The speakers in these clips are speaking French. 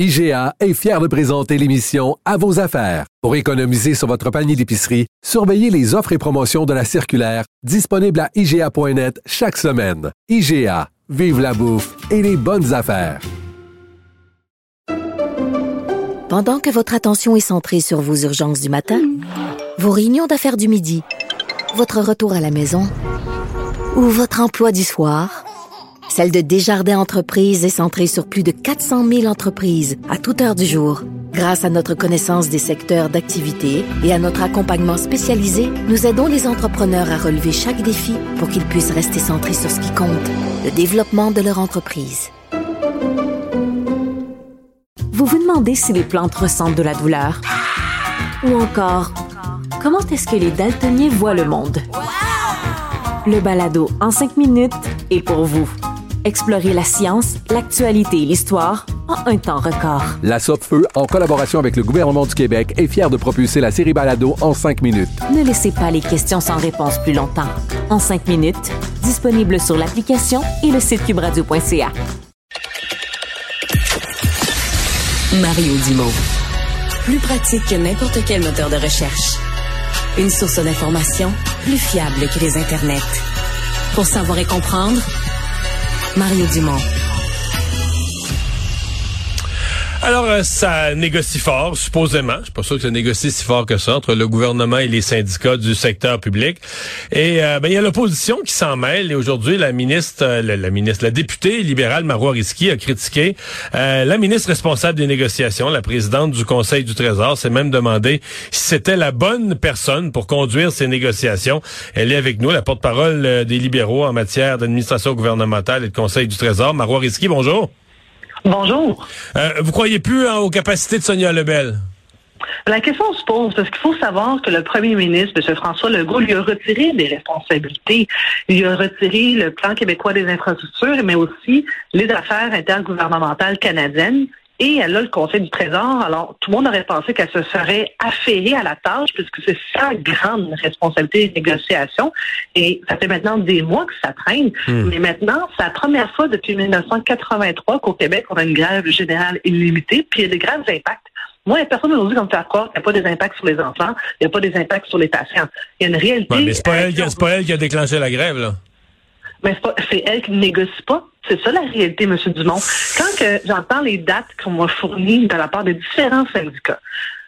IGA est fier de présenter l'émission À vos affaires. Pour économiser sur votre panier d'épicerie, surveillez les offres et promotions de la circulaire disponible à IGA.net chaque semaine. IGA, vive la bouffe et les bonnes affaires. Pendant que votre attention est centrée sur vos urgences du matin, vos réunions d'affaires du midi, votre retour à la maison ou votre emploi du soir, celle de Desjardins Entreprises est centrée sur plus de 400 000 entreprises à toute heure du jour. Grâce à notre connaissance des secteurs d'activité et à notre accompagnement spécialisé, nous aidons les entrepreneurs à relever chaque défi pour qu'ils puissent rester centrés sur ce qui compte, le développement de leur entreprise. Vous vous demandez si les plantes ressentent de la douleur? Ou encore, comment est-ce que les daltoniens voient le monde? Le balado En 5 minutes est pour vous. Explorer la science, l'actualité et l'histoire en un temps record. La Sopfeu, en collaboration avec le gouvernement du Québec, est fière de propulser la série balado en 5 minutes. Ne laissez pas les questions sans réponse plus longtemps. En 5 minutes, disponible sur l'application et le site cubradio.ca. Mario Dumont. Plus pratique que n'importe quel moteur de recherche. Une source d'information plus fiable que les Internet. Pour savoir et comprendre, Mario Dumont. Alors, ça négocie fort, supposément. Je suis pas sûr que ça négocie si fort que ça entre le gouvernement et les syndicats du secteur public. Et il y a l'opposition qui s'en mêle. Et aujourd'hui, la députée libérale Marois Risky a critiqué la ministre responsable des négociations, la présidente du Conseil du Trésor, s'est même demandé si c'était la bonne personne pour conduire ces négociations. Elle est avec nous, la porte-parole des libéraux en matière d'administration gouvernementale et de Conseil du Trésor. Marois Risky, bonjour. Bonjour. Vous croyez plus aux capacités de Sonia Lebel? La question se pose parce qu'il faut savoir que le premier ministre, M. François Legault, lui a retiré des responsabilités. Il lui a retiré le plan québécois des infrastructures, mais aussi les affaires intergouvernementales canadiennes. Et elle a le Conseil du Trésor. Alors, tout le monde aurait pensé qu'elle se serait affairée à la tâche puisque c'est sa grande responsabilité des négociations. Et ça fait maintenant des mois que ça traîne. Mais maintenant, c'est la première fois depuis 1983 qu'au Québec, on a une grève générale illimitée puis il y a des graves impacts. Moi, il n'y a personne aujourd'hui qui va me faire croire qu'il n'y a pas des impacts sur les enfants, il n'y a pas des impacts sur les patients. Il y a une réalité... Ouais, mais c'est pas elle qui a déclenché la grève, là. Mais c'est elle qui ne négocie pas. C'est ça la réalité, M. Dumont. Quand j'entends les dates qu'on m'a fournies de la part des différents syndicats,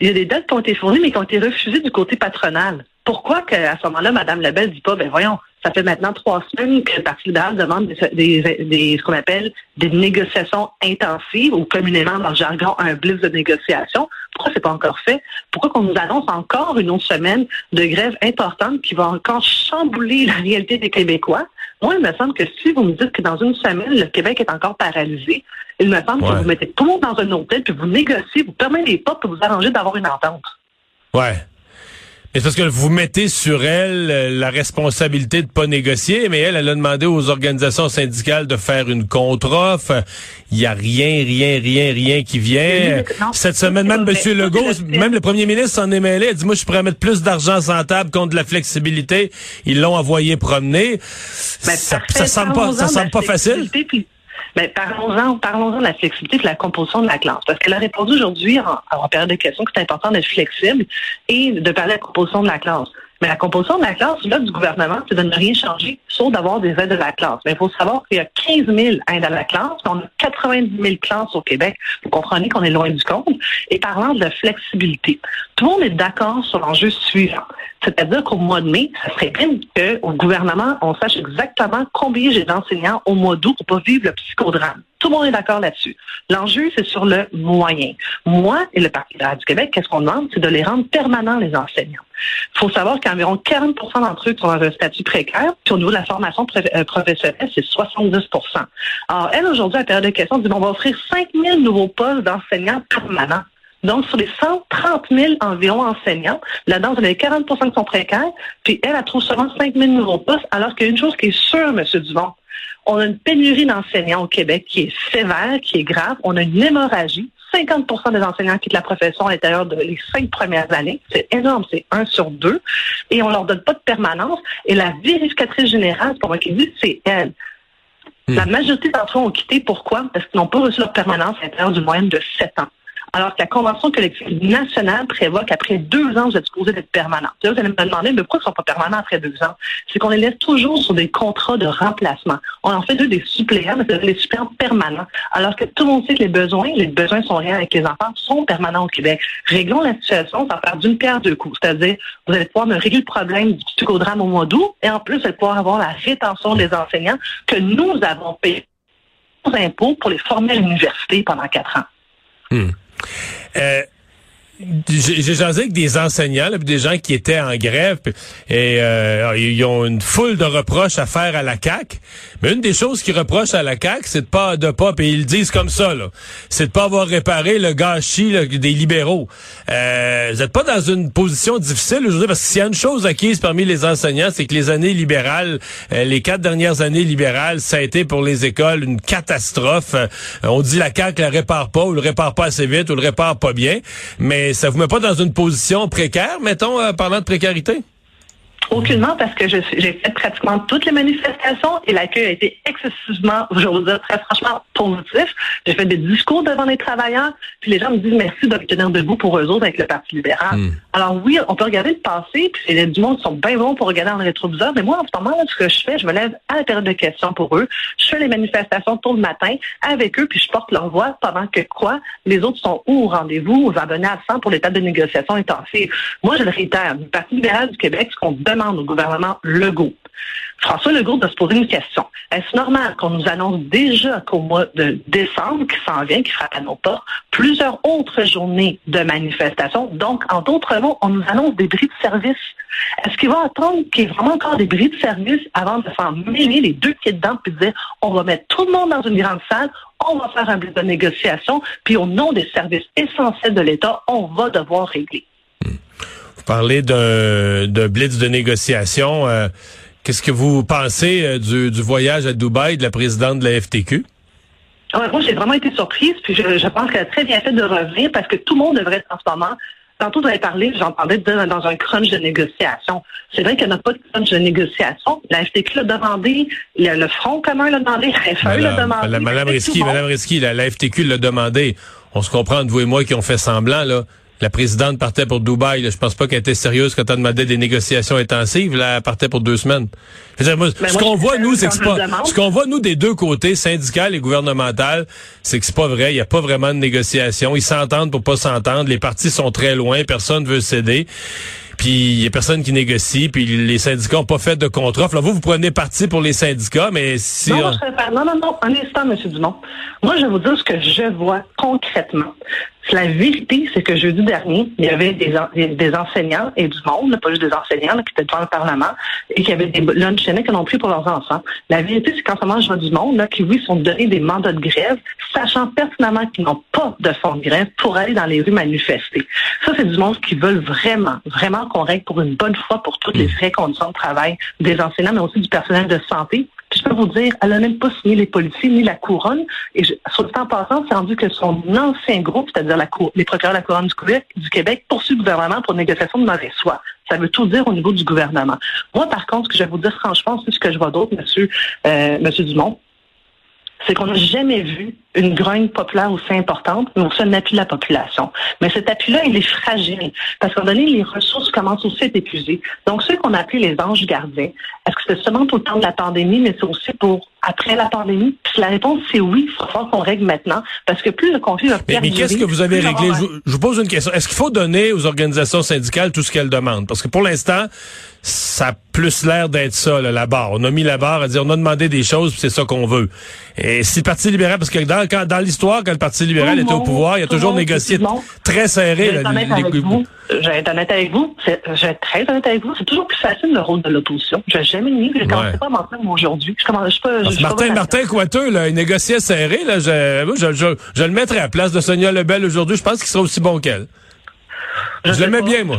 il y a des dates qui ont été fournies, mais qui ont été refusées du côté patronal. Pourquoi qu'à ce moment-là, Mme Lebel ne dit pas, voyons, ça fait maintenant 3 semaines que le Parti libéral demande ce qu'on appelle des négociations intensives, ou communément dans le jargon, un blitz de négociation. Pourquoi c'est pas encore fait? Pourquoi qu'on nous annonce encore une autre semaine de grève importante qui va encore chambouler la réalité des Québécois? Moi, il me semble que si vous me dites que dans une semaine, le Québec est encore paralysé, il me semble que vous mettez tout le monde dans un hôtel, puis vous négociez, vous fermez les portes, puis vous arrangez d'avoir une entente. Ouais. Mais c'est parce que vous mettez sur elle la responsabilité de pas négocier, mais elle a demandé aux organisations syndicales de faire une contre-offre. Il n'y a rien qui vient. Non, cette semaine, même M. Legault, même le premier ministre s'en est mêlé. Il a dit, moi, je pourrais mettre plus d'argent sur la table contre de la flexibilité. Ils l'ont envoyé promener. Ça semble pas facile. Parlons-en de la flexibilité et de la composition de la classe. Parce qu'elle a répondu aujourd'hui, en période de questions, que c'est important d'être flexible et de parler de la composition de la classe. Mais la composition de la classe, là, du gouvernement, c'est de ne rien changer, sauf d'avoir des aides de la classe. Mais il faut savoir qu'il y a 15 000 aides à la classe, on a 90 000 classes au Québec. Vous comprenez qu'on est loin du compte. Et parlant de flexibilité, tout le monde est d'accord sur l'enjeu suivant. C'est-à-dire qu'au mois de mai, ça serait bien qu'au gouvernement, on sache exactement combien j'ai d'enseignants au mois d'août pour pas vivre le psychodrame. Tout le monde est d'accord là-dessus. L'enjeu, c'est sur le moyen. Moi et le Parti libéral du Québec, qu'est-ce qu'on demande? C'est de les rendre permanents, les enseignants. Il faut savoir qu'environ 40 % d'entre eux sont dans un statut précaire, puis au niveau de la formation professionnelle, c'est 70 %. Alors, elle, aujourd'hui, à la période de questions, dit, on va offrir 5 000 nouveaux postes d'enseignants permanents. Donc, sur les 130 000 environ enseignants, là-dedans, vous avez 40 % qui sont précaires, puis elle trouve seulement 5 000 nouveaux postes, alors qu'il y a une chose qui est sûre, M. Dumont, on a une pénurie d'enseignants au Québec qui est sévère, qui est grave. On a une hémorragie. 50 % des enseignants quittent la profession à l'intérieur des 5 premières années. C'est énorme, c'est 1 sur 2. Et on leur donne pas de permanence. Et la vérificatrice générale, pour moi qui dit, c'est elle. La majorité d'entre eux ont quitté. Pourquoi? Parce qu'ils n'ont pas reçu leur permanence à l'intérieur d'une moyenne de 7 ans. Alors que la Convention collective nationale prévoit qu'après 2 ans, vous êtes supposé d'être permanent. Là, vous allez me demander, mais pourquoi ils ne sont pas permanents après 2 ans? C'est qu'on les laisse toujours sur des contrats de remplacement. On en fait des suppléants, mais c'est des suppléants permanents. Alors que tout le monde sait que les besoins sont réels avec les enfants, sont permanents au Québec. Réglons la situation sans faire d'une pierre deux coups. C'est-à-dire, vous allez pouvoir me régler le problème du psychodrame au mois d'août, et en plus, vous allez pouvoir avoir la rétention des enseignants que nous avons payé nos impôts pour les former à l'université pendant 4 ans. J'ai jasé avec des enseignants, là, puis des gens qui étaient en grève, puis, et ils ont une foule de reproches à faire à la CAQ. Mais une des choses qu'ils reprochent à la CAQ, c'est de pas, puis ils le disent comme ça, là, c'est de pas avoir réparé le gâchis là, des libéraux. Vous êtes pas dans une position difficile aujourd'hui, parce que s'il y a une chose acquise parmi les enseignants, c'est que les années libérales, les 4 dernières années libérales, ça a été pour les écoles une catastrophe. On dit la CAQ la répare pas, ou le répare pas assez vite, ou le répare pas bien, mais ça vous met pas dans une position précaire, mettons, parlant de précarité? Aucunement, parce que j'ai fait pratiquement toutes les manifestations et l'accueil a été excessivement, je vous dis très franchement, positif. J'ai fait des discours devant les travailleurs, puis les gens me disent merci de me tenir debout pour eux autres avec le Parti libéral. Alors oui, on peut regarder le passé, puis les du monde sont bien bons pour regarder dans le rétroviseur, mais moi, en ce moment, là, ce que je fais, je me lève à la période de questions pour eux, je fais les manifestations tôt le matin avec eux, puis je porte leur voix pendant que quoi? Les autres sont où au rendez-vous? Vous en donnez à 100 pour les tables de négociation intensives. Moi, je le réitère, le Parti libéral du Québec, ce qu'on demande au gouvernement Legault. François Legault doit se poser une question. Est-ce normal qu'on nous annonce déjà qu'au mois de décembre, qui s'en vient, qui frappe à nos portes, plusieurs autres journées de manifestations? Donc, en d'autres mots, on nous annonce des bris de service. Est-ce qu'il va attendre qu'il y ait vraiment encore des bris de service avant de s'en mêler les deux pieds dedans et de dire on va mettre tout le monde dans une grande salle, on va faire un blitz de négociation, puis au nom des services essentiels de l'État, on va devoir régler? Vous parlez d'un blitz de négociation. Qu'est-ce que vous pensez du voyage à Dubaï de la présidente de la FTQ? Ah, moi, j'ai vraiment été surprise, puis je pense qu'elle a très bien fait de revenir parce que tout le monde devrait être en ce moment. Tantôt, vous avez parlé, j'entendais dans un crunch de négociation. C'est vrai qu'il n'y a pas de crunch de négociation. La FTQ l'a demandé, le Front commun l'a demandé, la FE l'a demandé. Madame Risky, la FTQ l'a demandé. On se comprend, vous et moi, qui ont fait semblant, là. La présidente partait pour Dubaï. Là. Je pense pas qu'elle était sérieuse quand elle demandait des négociations intensives. Là, elle partait pour 2 semaines. Je veux dire, ce qu'on voit, nous, des deux côtés, syndical et gouvernemental, c'est que c'est pas vrai. Il n'y a pas vraiment de négociation. Ils s'entendent pour pas s'entendre. Les partis sont très loin. Personne veut céder. Puis il y a personne qui négocie, puis les syndicats n'ont pas fait de contre-offre. Là, vous prenez parti pour les syndicats, mais si... Non, un instant, M. Dumont. Moi, je vais vous dire ce que je vois concrètement. La vérité, c'est que jeudi dernier, il y avait des enseignants et du monde, pas juste des enseignants, là, qui étaient devant le Parlement, et qui avaient des lunch and qu'on a pris pour leurs enfants. La vérité, c'est qu'en ce moment, je vois du monde là, qui, oui, sont donnés des mandats de grève, sachant pertinemment qu'ils n'ont pas de fonds de grève pour aller dans les rues manifester. Ça, c'est du monde qui veulent vraiment, vraiment qu'on règle pour une bonne fois pour toutes les vraies conditions de travail des enseignants, mais aussi du personnel de santé. Puis je peux vous dire, elle n'a même pas signé les policiers ni la couronne. Et sur le temps passant, c'est rendu que son ancien groupe, c'est-à-dire les procureurs de la couronne du Québec, poursuit le gouvernement pour négociation de mauvaise foi. Ça veut tout dire au niveau du gouvernement. Moi, par contre, ce que je vais vous dire franchement, c'est ce que je vois d'autre, Monsieur Dumont, c'est qu'on n'a jamais vu une grogne populaire aussi importante, mais aussi un appui de la population. Mais cet appui-là, il est fragile, parce qu'en donné, les ressources commencent aussi à être épuisées. Donc, ceux qu'on appelle les anges gardiens, est-ce que c'est seulement pour le temps de la pandémie, mais c'est aussi pour après la pandémie? Puis la réponse, c'est oui, il faut falloir qu'on règle maintenant, parce que plus le conflit va perdurer... Mais qu'est-ce que vous avez réglé? Je vous pose une question. Est-ce qu'il faut donner aux organisations syndicales tout ce qu'elles demandent? Parce que pour l'instant, ça a plus l'air d'être ça, là, la barre. On a mis la barre à dire, on a demandé des choses, puis c'est ça qu'on veut. Et si le Parti libéral, parce que dans l'histoire, quand le Parti libéral était au pouvoir, il a toujours négocié très serré. Je vais être très honnête avec vous. C'est toujours plus facile le rôle de l'opposition. Je n'ai jamais nié. Je ne commençais pas à m'en faire aujourd'hui. Martin Coiteux, là, il négociait serré. Là, je le mettrais à la place de Sonia Lebel aujourd'hui. Je pense qu'il sera aussi bon qu'elle. Je l'aimais bien, moi.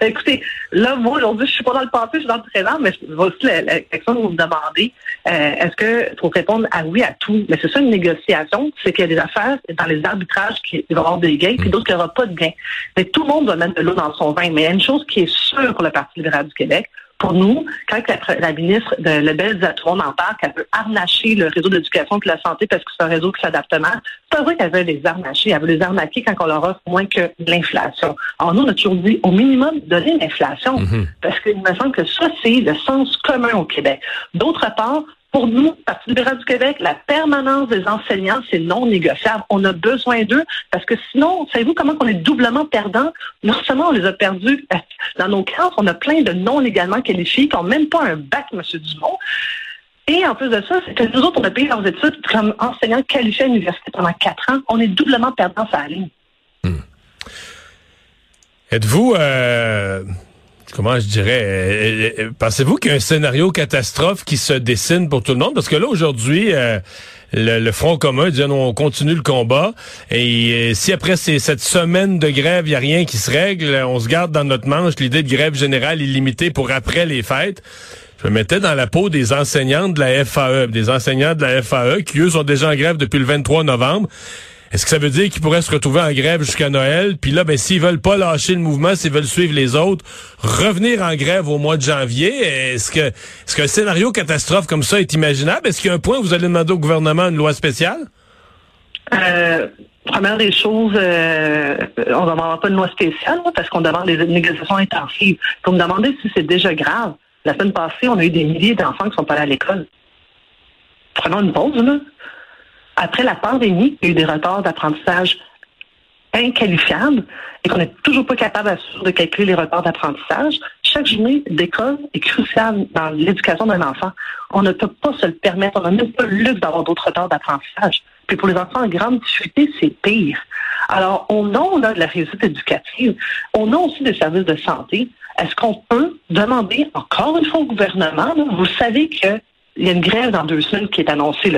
Écoutez, là, moi, aujourd'hui, je suis pas dans le passé, je suis dans le présent, mais je vais aussi la question que vous me demandez, est-ce que faut répondre à oui à tout? Mais c'est ça une négociation, c'est qu'il y a des affaires dans les arbitrages qui vont avoir des gains, puis d'autres qui n'auront pas de gains. Mais tout le monde va mettre de l'eau dans son vin. Mais il y a une chose qui est sûre pour le Parti libéral du Québec, Pour nous, quand la ministre de Lebel, tout le monde en parle, qu'elle veut harnacher le réseau d'éducation et de la santé parce que c'est un réseau qui s'adapte mal, c'est pas vrai qu'elle veut les harnacher. Elle veut les arnaquer quand on leur offre moins que l'inflation. Alors nous, on a toujours dit, au minimum, donner l'inflation. Parce qu'il me semble que ça, c'est le sens commun au Québec. D'autre part, pour nous, Parti libéral du Québec, la permanence des enseignants, c'est non négociable. On a besoin d'eux parce que sinon, savez-vous comment on est doublement perdant? Non seulement on les a perdus dans nos classes, on a plein de non légalement qualifiés qui n'ont même pas un bac, M. Dumont. Et en plus de ça, c'est que nous autres, on a payé leurs études comme enseignants qualifiés à l'université pendant 4 ans. On est doublement perdant sur la ligne. Êtes-vous... Comment je dirais, pensez-vous qu'il y a un scénario catastrophe qui se dessine pour tout le monde? Parce que là, aujourd'hui, le Front commun dit on continue le combat et si après cette semaine de grève, il n'y a rien qui se règle, on se garde dans notre manche l'idée de grève générale illimitée pour après les fêtes. Je me mettais dans la peau des enseignants de la FAE, qui, eux, sont déjà en grève depuis le 23 novembre. Est-ce que ça veut dire qu'ils pourraient se retrouver en grève jusqu'à Noël? Puis là, ben s'ils veulent pas lâcher le mouvement, s'ils veulent suivre les autres, revenir en grève au mois de janvier, est-ce qu'un scénario catastrophe comme ça est imaginable? Est-ce qu'il y a un point où vous allez demander au gouvernement une loi spéciale? Première des choses, on ne demandera pas une loi spéciale, parce qu'on demande des négociations intensives. Vous me demandez si c'est déjà grave. La semaine passée, on a eu des milliers d'enfants qui sont pas allés à l'école. Prenons une pause, là. Après la pandémie, il y a eu des retards d'apprentissage inqualifiables et qu'on n'est toujours pas capable de calculer les retards d'apprentissage. Chaque journée d'école est cruciale dans l'éducation d'un enfant. On ne peut pas se le permettre. On n'a même pas le luxe d'avoir d'autres retards d'apprentissage. Puis pour les enfants en grande difficulté, c'est pire. Alors, on a de la réussite éducative. On a aussi des services de santé. Est-ce qu'on peut demander encore une fois au gouvernement, là, vous savez qu'il y a une grève dans 2 semaines qui est annoncée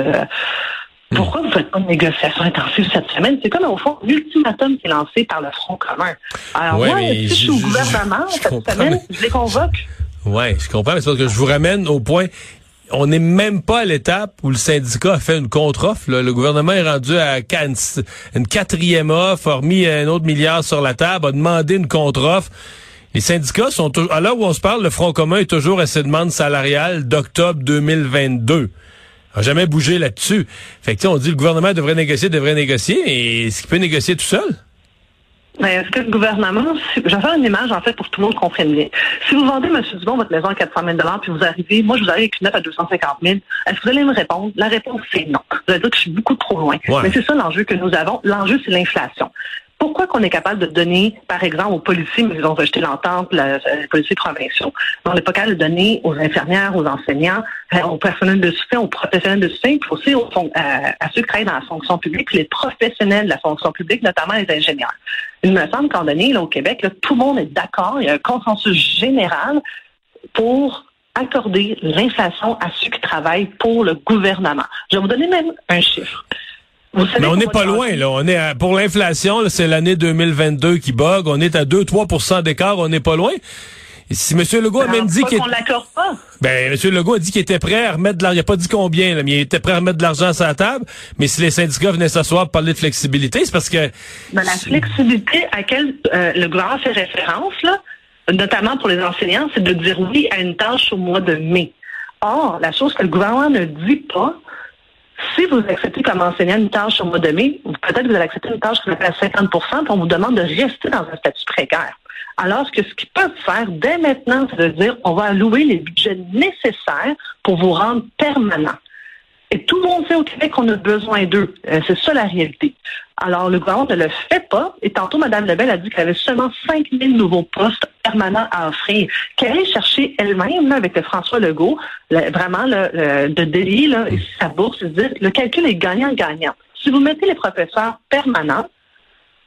Pourquoi vous ne faites pas de négociation intensive cette semaine? C'est comme, au fond, l'ultimatum qui est lancé par le Front commun. Alors, moi, si je suis au gouvernement cette semaine, je les convoque. Oui, je comprends, mais c'est parce que je vous ramène au point... On n'est même pas à l'étape où le syndicat a fait une contre-offre. Là. Le gouvernement est rendu à une 4e offre, a remis un autre milliard sur la table, a demandé une contre-offre. Les syndicats sont... À l'heure où on se parle, le Front commun est toujours à ses demandes salariales d'octobre 2022. On n'a jamais bougé là-dessus. Fait que, on dit le gouvernement devrait négocier, mais est-ce qu'il peut négocier tout seul? Mais est-ce que le gouvernement... Je vais faire une image, en fait, pour que tout le monde comprenne bien. Si vous vendez, M. Dubon, votre maison à 400 000 puis je vous arrive avec une note à 250 000, est-ce que vous allez me répondre? La réponse, c'est non. Vous allez dire que je suis beaucoup trop loin. Ouais. Mais c'est ça l'enjeu que nous avons. L'enjeu, c'est l'inflation. Pourquoi qu'on est capable de donner, par exemple, aux policiers, mais ils ont rejeté l'entente, les policiers provinciaux. On n'est pas capable de donner aux infirmières, aux enseignants, aux personnels de soutien, aux professionnels de soutien, puis aussi à ceux qui travaillent dans la fonction publique, puis les professionnels de la fonction publique, notamment les ingénieurs. Il me semble qu'en donné, là, au Québec, là, tout le monde est d'accord, il y a un consensus général pour accorder l'inflation à ceux qui travaillent pour le gouvernement. Je vais vous donner même un chiffre. Mais on n'est pas loin, là. On est pour l'inflation, là, c'est l'année 2022 qui bug. On est à 2-3% d'écart, on n'est pas loin. Et si M. Legault a même dit qu'on l'accorde pas. Ben, M. Legault a dit qu'il était prêt à remettre de l'argent. Il a pas dit combien, là, mais il était prêt à remettre de l'argent sur la table. Mais si les syndicats venaient s'asseoir pour parler de flexibilité, c'est parce que... Ben, la flexibilité à laquelle le gouvernement fait référence, là, notamment pour les enseignants, c'est de dire oui à une tâche au mois de mai. Or, la chose que le gouvernement ne dit pas, si vous acceptez comme enseignant une tâche au mois de mai, peut-être que vous allez accepter une tâche qui est à 50 % puis on vous demande de rester dans un statut précaire. Alors que ce qu'ils peuvent faire dès maintenant, c'est de dire on va allouer les budgets nécessaires pour vous rendre permanent. Et tout le monde sait au Québec qu'on a besoin d'eux. C'est ça la réalité. Alors le gouvernement ne le fait pas. Et tantôt, Mme Lebel a dit qu'elle avait seulement 5 000 nouveaux postes permanents à offrir. Qu'elle allait chercher elle-même là, avec François Legault, là, vraiment là, de délier là, sa bourse, c'est-à-dire le calcul est gagnant-gagnant. Si vous mettez les professeurs permanents,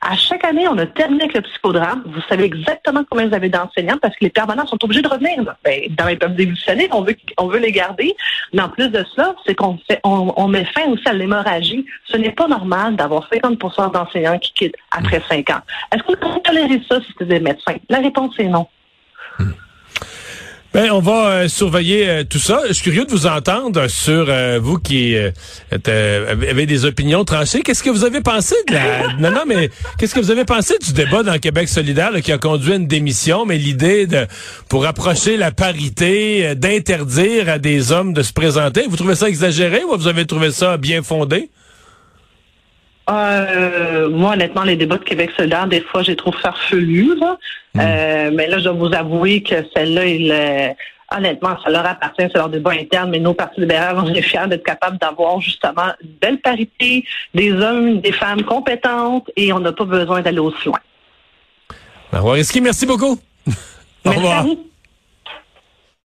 à chaque année, on a terminé avec le psychodrame. Vous savez exactement combien vous avez d'enseignants parce que les permanents sont obligés de revenir. Là. Ben, dans les peuples dévolutionnaires, on veut les garder. Mais en plus de cela, c'est qu'on fait, on met fin aussi à l'hémorragie. Ce n'est pas normal d'avoir 50 % d'enseignants qui quittent après 5 ans. Est-ce qu'on peut tolérer ça si c'était des médecins? La réponse est non. Ben, on va surveiller tout ça. Je suis curieux de vous entendre sur vous qui avez des opinions tranchées. Qu'est-ce que vous avez pensé de la... mais qu'est-ce que vous avez pensé du débat dans Québec solidaire là, qui a conduit à une démission, mais l'idée de pour approcher la parité, d'interdire à des hommes de se présenter, vous trouvez ça exagéré ou vous avez trouvé ça bien fondé? Moi, honnêtement, les débats de Québec solidaire, des fois, je les trouve farfelus. Mais là, je dois vous avouer que celle-là, honnêtement, ça leur appartient, c'est leur débat interne, mais nos partis libéraux, on est fiers d'être capables d'avoir justement une belle parité, des hommes, des femmes compétentes, et on n'a pas besoin d'aller aussi loin. Au revoir, Risky, merci beaucoup. Au revoir.